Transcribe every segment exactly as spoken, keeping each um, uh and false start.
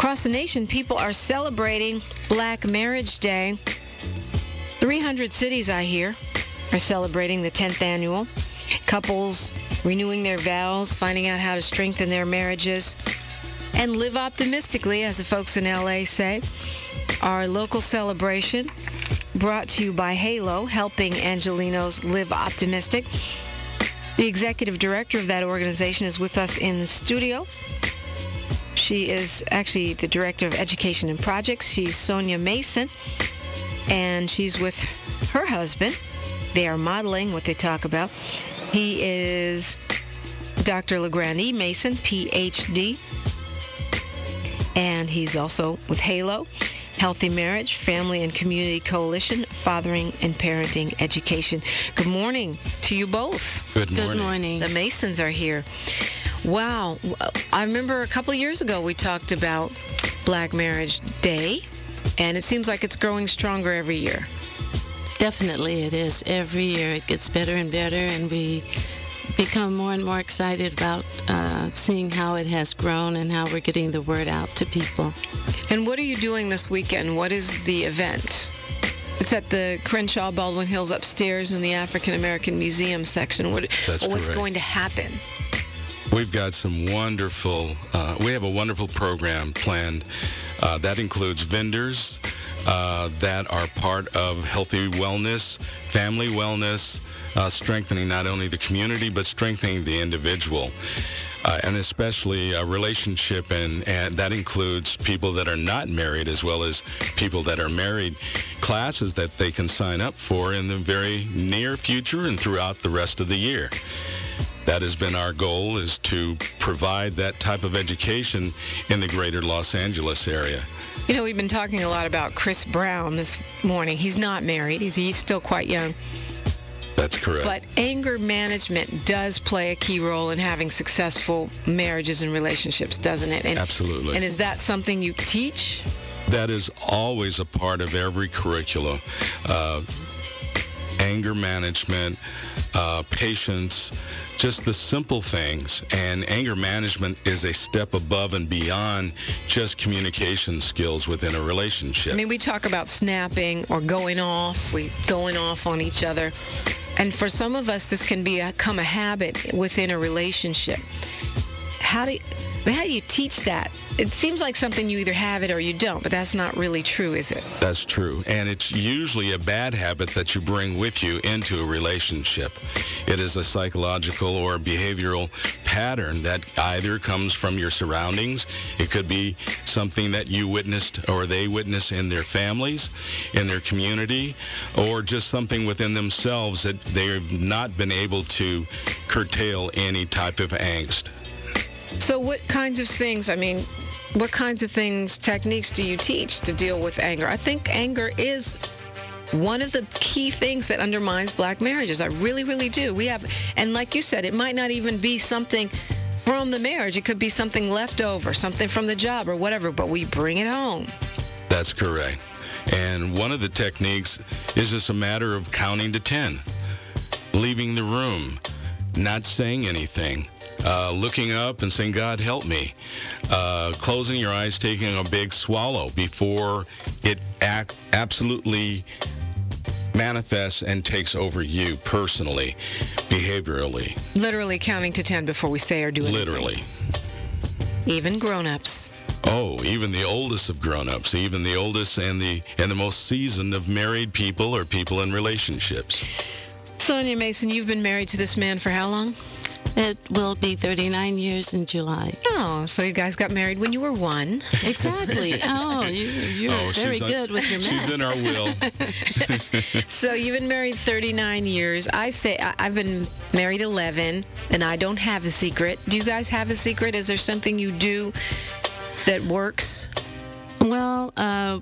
Across the nation, people are celebrating Black Marriage Day. three hundred cities, I hear, are celebrating the tenth annual. Couples renewing their vows, finding out how to strengthen their marriages, and live optimistically, as the folks in L A say. Our local celebration brought to you by HALO, helping Angelenos live optimistic. The executive director of that organization is with us in the studio. She is actually the director of education and projects. She's Sonia Mason, and she's with her husband. They are modeling what they talk about. He is Doctor LaGranee Mason, P H D, and he's also with HALO, Healthy Marriage, Family and Community Coalition, Fathering and Parenting Education. Good morning to you both. Good morning. Good morning. The Masons are here. Wow. I remember a couple years ago we talked about Black Marriage Day, and it seems like it's growing stronger every year. Definitely it is. Every year it gets better and better, and we become more and more excited about uh, seeing how it has grown and how we're getting the word out to people. And what are you doing this weekend? What is the event? It's at the Crenshaw Baldwin Hills upstairs in the African American Museum section. What, That's what's correct. Going to happen? We've got some wonderful, uh, we have a wonderful program planned. Uh, that includes vendors uh, that are part of healthy wellness, family wellness, uh, strengthening not only the community, but strengthening the individual. Uh, and especially a relationship, and, and that includes people that are not married as well as people that are married, classes that they can sign up for in the very near future and throughout the rest of the year. That has been our goal, is to provide that type of education in the greater Los Angeles area. You know, we've been talking a lot about Chris Brown this morning. He's not married. He's, he's still quite young. That's correct. But anger management does play a key role in having successful marriages and relationships, doesn't it? And, absolutely. And is that something you teach? That is always a part of every curriculum. Uh, anger management, uh, patience, just the simple things. And anger management is a step above and beyond just communication skills within a relationship. I mean, we talk about snapping or going off, we going off on each other. And for some of us, this can become a habit within a relationship. How do you, how do you teach that? It seems like something you either have it or you don't, but that's not really true, is it? That's true. And it's usually a bad habit that you bring with you into a relationship. It is a psychological or behavioral pattern that either comes from your surroundings. It could be something that you witnessed or they witness in their families, in their community, or just something within themselves that they've not been able to curtail any type of angst. So what kinds of things, I mean, what kinds of things, techniques do you teach to deal with anger? I think anger is one of the key things that undermines Black marriages. I really, really do. We have, and like you said, it might not even be something from the marriage. It could be something left over, something from the job or whatever, but we bring it home. That's correct. And one of the techniques is just a matter of counting to ten, leaving the room, not saying anything. Uh, looking up and saying, God help me, uh, closing your eyes, taking a big swallow before it act absolutely manifests and takes over you personally, behaviorally. Literally counting to ten before we say or do anything. Literally. Even grown-ups. Oh, even the oldest of grown-ups, even the oldest and the and the most seasoned of married people or people in relationships. Sonia Mason, you've been married to this man for how long? It will be thirty-nine years in July. Oh, so you guys got married when you were one. Exactly. Oh, you, you're oh, very good on, with your math. She's in our will. So you've been married thirty-nine years. I say I, I've been married eleven, and I don't have a secret. Do you guys have a secret? Is there something you do that works? Well, uh,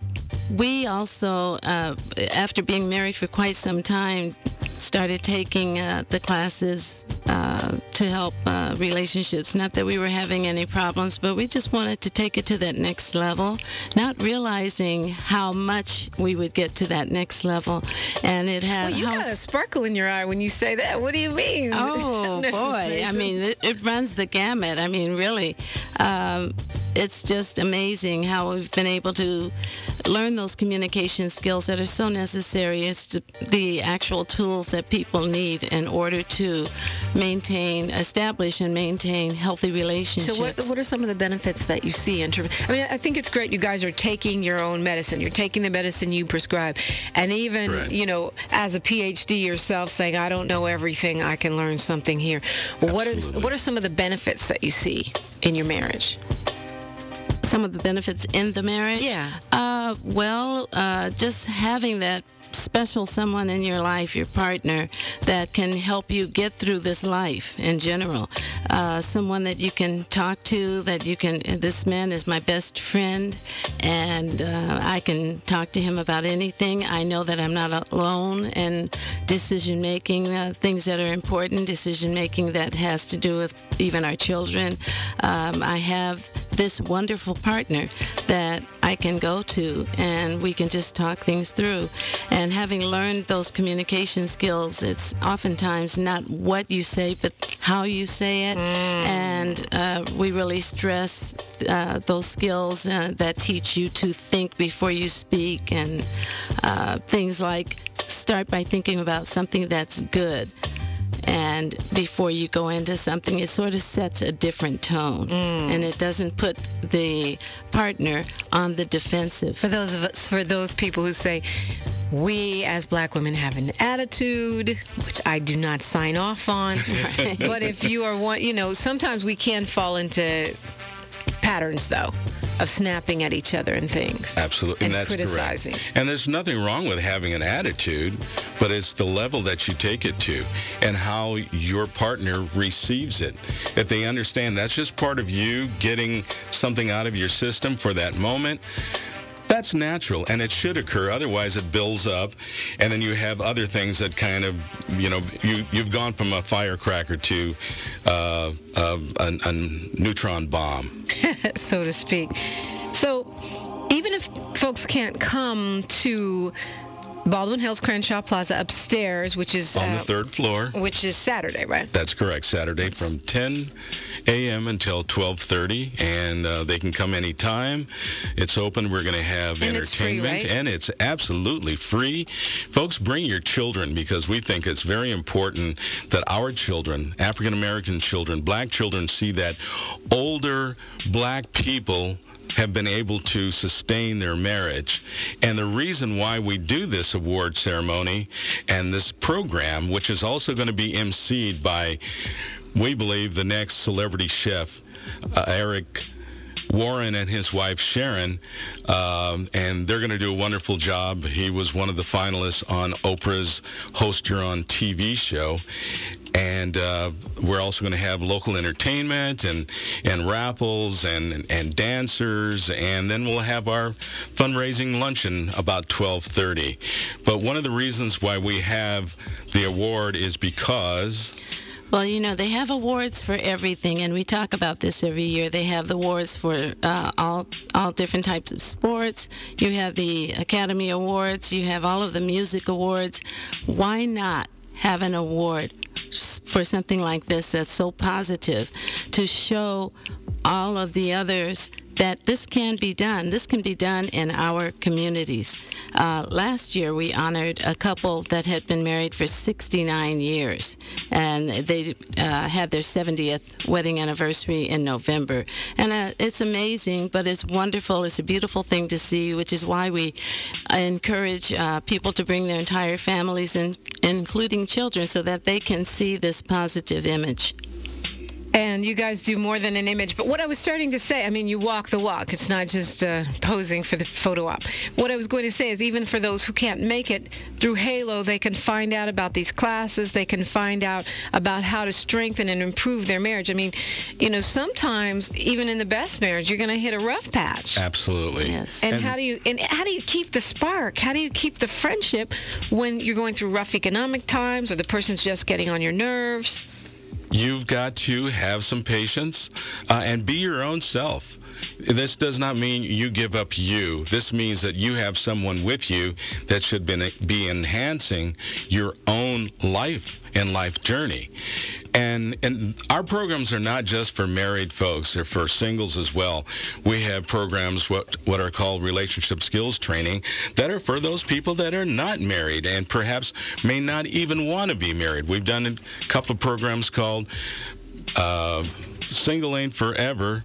we also, uh, after being married for quite some time, started taking uh, the classes, uh, uh, to help uh, relationships. Not that we were having any problems, but we just wanted to take it to that next level, not realizing how much we would get to that next level. And it had... Well, you got a sparkle in your eye when you say that. What do you mean? Oh, boy. I mean, it, it runs the gamut. I mean, really. Um, it's just amazing how we've been able to learn those communication skills that are so necessary. It's to, the actual tools that people need in order to maintain, establish and maintain healthy relationships. So what, what are some of the benefits that you see? In term, I mean, I think it's great you guys are taking your own medicine. You're taking the medicine you prescribe. And even, right. you know, as a P H D yourself saying, I don't know everything, I can learn something here. Well, what are, what are some of the benefits that you see in your marriage? Some of the benefits in the marriage? Yeah. Uh, well, uh, just having that special someone in your life, your partner, that can help you get through this life in general. Uh, someone that you can talk to, that you can, this man is my best friend, and uh, I can talk to him about anything. I know that I'm not alone in decision-making, uh, things that are important, decision-making that has to do with even our children. Um, I have this wonderful partner that I can go to, and we can just talk things through. And having learned those communication skills, it's oftentimes not what you say, but how you say it. Mm. And uh, we really stress uh, those skills uh, that teach you to think before you speak, and uh, things like start by thinking about something that's good. And before you go into something, it sort of sets a different tone. Mm. And it doesn't put the partner on the defensive. For those of us, for those people who say, we as black women have an attitude, which I do not sign off on. But if you are one, you know, sometimes we can fall into patterns, though, of snapping at each other and things. Absolutely. And, and that's criticizing. Correct. And there's nothing wrong with having an attitude, but it's the level that you take it to and how your partner receives it. If they understand that's just part of you getting something out of your system for that moment, that's natural, and it should occur. Otherwise, it builds up, and then you have other things that kind of, you know, you, you've gone from a firecracker to uh, a, a, a neutron bomb. So to speak. So even if folks can't come to Baldwin Hills Crenshaw Plaza upstairs, which is on the uh, third floor, which is Saturday, right? That's correct. Saturday That's... from ten a.m. until twelve thirty, and uh, they can come anytime. It's open. We're going to have and entertainment, it's free, right? And it's absolutely free. Folks, bring your children, because we think it's very important that our children, African American children, black children, see that older black people have been able to sustain their marriage. And the reason why we do this award ceremony and this program, which is also going to be emceed by, we believe, the next celebrity chef, uh, Eric Warren and his wife, Sharon, um, and they're going to do a wonderful job. He was one of the finalists on Oprah's Host Your Own T V show. And uh, we're also going to have local entertainment and, and raffles and, and dancers. And then we'll have our fundraising luncheon about twelve thirty. But one of the reasons why we have the award is because... Well, you know, they have awards for everything, and we talk about this every year. They have the awards for uh, all all different types of sports. You have the Academy Awards. You have all of the music awards. Why not have an award for something like this that's so positive, to show all of the others that this can be done. This can be done in our communities. Uh, last year, we honored a couple that had been married for sixty-nine years, and they uh, had their seventieth wedding anniversary in November. And uh, it's amazing, but it's wonderful. It's a beautiful thing to see, which is why we encourage uh, people to bring their entire families, in, including children, so that they can see this positive image. And you guys do more than an image. But what I was starting to say, I mean, you walk the walk. It's not just uh, posing for the photo op. What I was going to say is, even for those who can't make it, through HALO, they can find out about these classes. They can find out about how to strengthen and improve their marriage. I mean, you know, sometimes, even in the best marriage, you're going to hit a rough patch. Absolutely. Yes. And, and how do you and how do you keep the spark? How do you keep the friendship when you're going through rough economic times, or the person's just getting on your nerves? You've got to have some patience uh, and be your own self. This does not mean you give up you. This means that you have someone with you that should be enhancing your own life and life journey. And, and our programs are not just for married folks. They're for singles as well. We have programs, what, what are called relationship skills training, that are for those people that are not married and perhaps may not even want to be married. We've done a couple of programs called uh, Single Ain't Forever.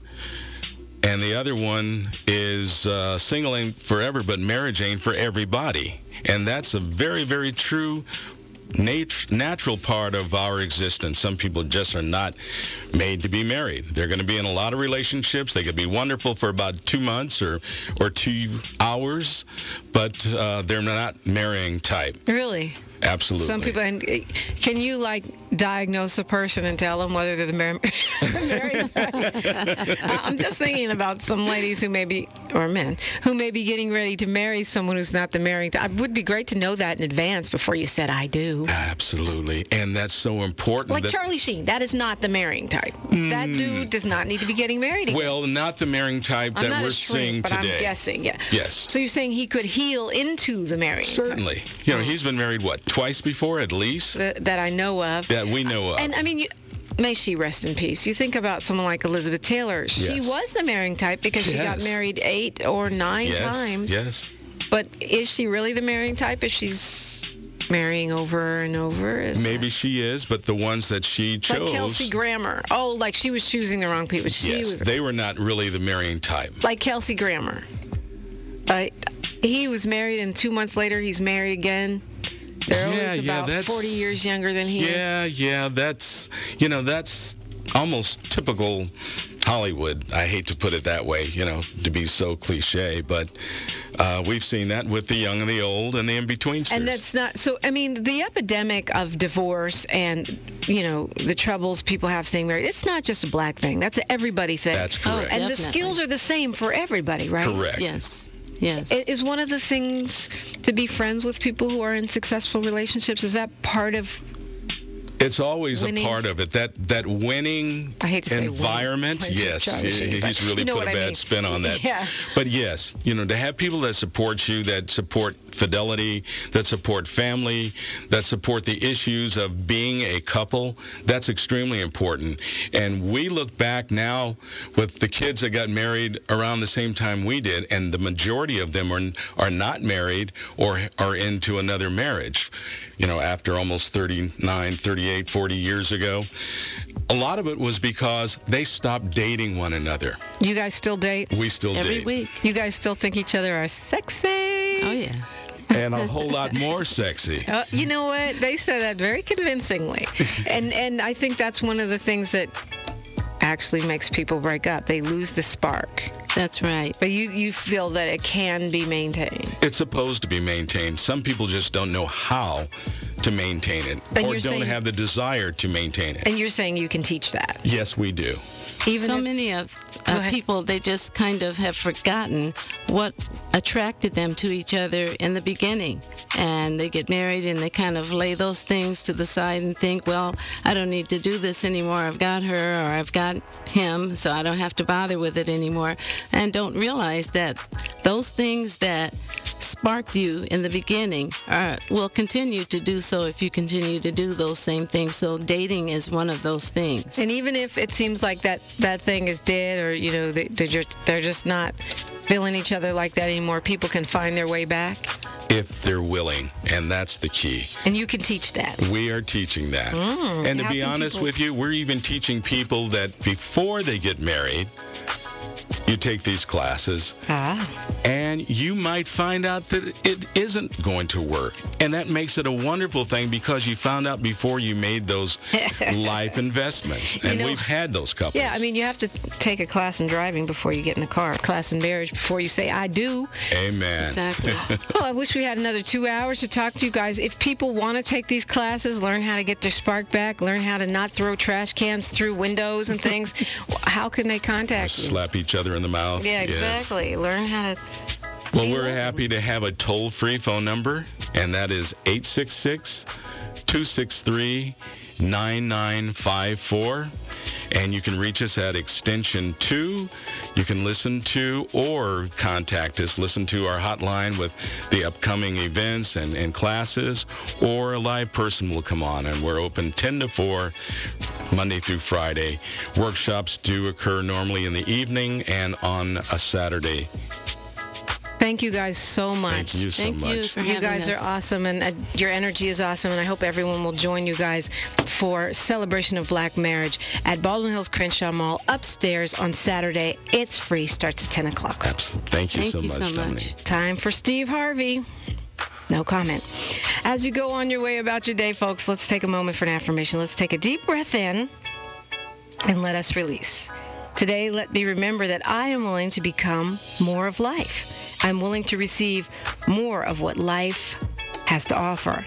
And the other one is uh, Single Ain't Forever, but Marriage Ain't for Everybody. And that's a very, very true nat- natural part of our existence. Some people just are not made to be married. They're going to be in a lot of relationships. They could be wonderful for about two months or, or two hours, but uh, they're not marrying type. Really? Absolutely. Some people, and can you like diagnose a person and tell them whether they're the married? I'm just thinking about some ladies who may be, or men, who may be getting ready to marry someone who's not the married. It would be great to know that in advance before you said, I do. Absolutely. And that's so important. Like that- Charlie Sheen, that is not the marrying type. Mm. That dude does not need to be getting married again. Well, not the marrying type I'm that we're shrink, seeing but today. I'm guessing, yeah. Yes. So you're saying he could heal into the marrying Certainly. Type? Certainly. You know, mm. he's been married, what, twice before at least? Th- that I know of. That we know of. And I mean, you, may she rest in peace. You think about someone like Elizabeth Taylor. She yes. was the marrying type because yes. she got married eight or nine yes. times. Yes. But is she really the marrying type if she's marrying over and over? Is Maybe that... she is, but the ones that she chose. Like Kelsey Grammer. Oh, like she was choosing the wrong people. She yes, was... they were not really the marrying type. Like Kelsey Grammer. Uh, he was married, and two months later he's married again. They're yeah, always about yeah, forty years younger than he yeah, is. Yeah, yeah, that's, you know, that's almost typical Hollywood. I hate to put it that way, you know, to be so cliche, but uh, we've seen that with the young and the old and the in-betweensters. And that's not, so, I mean, the epidemic of divorce and, you know, the troubles people have staying married, it's not just a black thing. That's an everybody thing. That's correct. Oh, and definitely. The skills are the same for everybody, right? Correct. Yes. Yes. Is one of the things to be friends with people who are in successful relationships? Is that part of It's always winning? A part of it. That that winning I hate to say environment, winning. Yes, he, he's really you know put a I bad mean. Spin on that. Yeah. But yes, you know, to have people that support you, that support fidelity, that support family, that support the issues of being a couple, that's extremely important. And we look back now with the kids that got married around the same time we did, and the majority of them are are not married or are into another marriage, you know, after almost thirty-nine, thirty-eight, forty years ago. A lot of it was because they stopped dating one another. You guys still date? We still Every date. Every week. You guys still think each other are sexy? Oh, yeah. And a whole lot more sexy. Uh, you know what? They said that very convincingly. and and I think that's one of the things that actually makes people break up. They lose the spark. That's right. But you, you feel that it can be maintained. It's supposed to be maintained. Some people just don't know how to maintain it and or don't saying, have the desire to maintain it. And you're saying you can teach that? Yes, we do. Even so if, many of uh, people, they just kind of have forgotten what attracted them to each other in the beginning. And they get married and they kind of lay those things to the side and think, well, I don't need to do this anymore. I've got her or I've got him, so I don't have to bother with it anymore. And don't realize that those things that sparked you in the beginning are, will continue to do so if you continue to do those same things. So dating is one of those things. And even if it seems like that that thing is dead, or you know they, they're just they're just not feeling each other like that anymore, people can find their way back if they're willing, and that's the key. And you can teach that. We are teaching that. Mm, and to be honest people... with you, we're even teaching people that before they get married, you take these classes, ah. and you might find out that it isn't going to work. And that makes it a wonderful thing because you found out before you made those life investments. And you know, we've had those couples. Yeah, I mean, you have to take a class in driving before you get in the car, a class in marriage before you say, I do. Amen. Exactly. Oh, I wish we had another two hours to talk to you guys. If people want to take these classes, learn how to get their spark back, learn how to not throw trash cans through windows and things, how can they contact you? Slap each other in the mouth. Yeah, exactly. Yes. Learn how to... Well, we're learning. Happy to have a toll-free phone number, and that is eight six six, two six three, nine nine five four. And you can reach us at extension two. You can listen to or contact us. Listen to our hotline with the upcoming events and, and classes, or a live person will come on. And we're open ten to four, Monday through Friday. Workshops do occur normally in the evening and on a Saturday. Thank you guys so much. Thank you so Thank much. You, for you guys us. Are awesome, and uh, your energy is awesome, and I hope everyone will join you guys for Celebration of Black Marriage at Baldwin Hills Crenshaw Mall upstairs on Saturday. It's free. Starts at ten o'clock. Absolutely. Thank you Thank so, you much, so much. Time for Steve Harvey. No comment. As you go on your way about your day, folks, let's take a moment for an affirmation. Let's take a deep breath in and let us release. Today, let me remember that I am willing to become more of life. I'm willing to receive more of what life has to offer.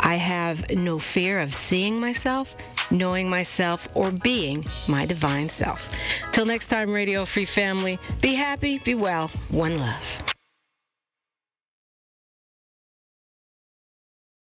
I have no fear of seeing myself, knowing myself, or being my divine self. Till next time, Radio Free Family, be happy, be well, one love.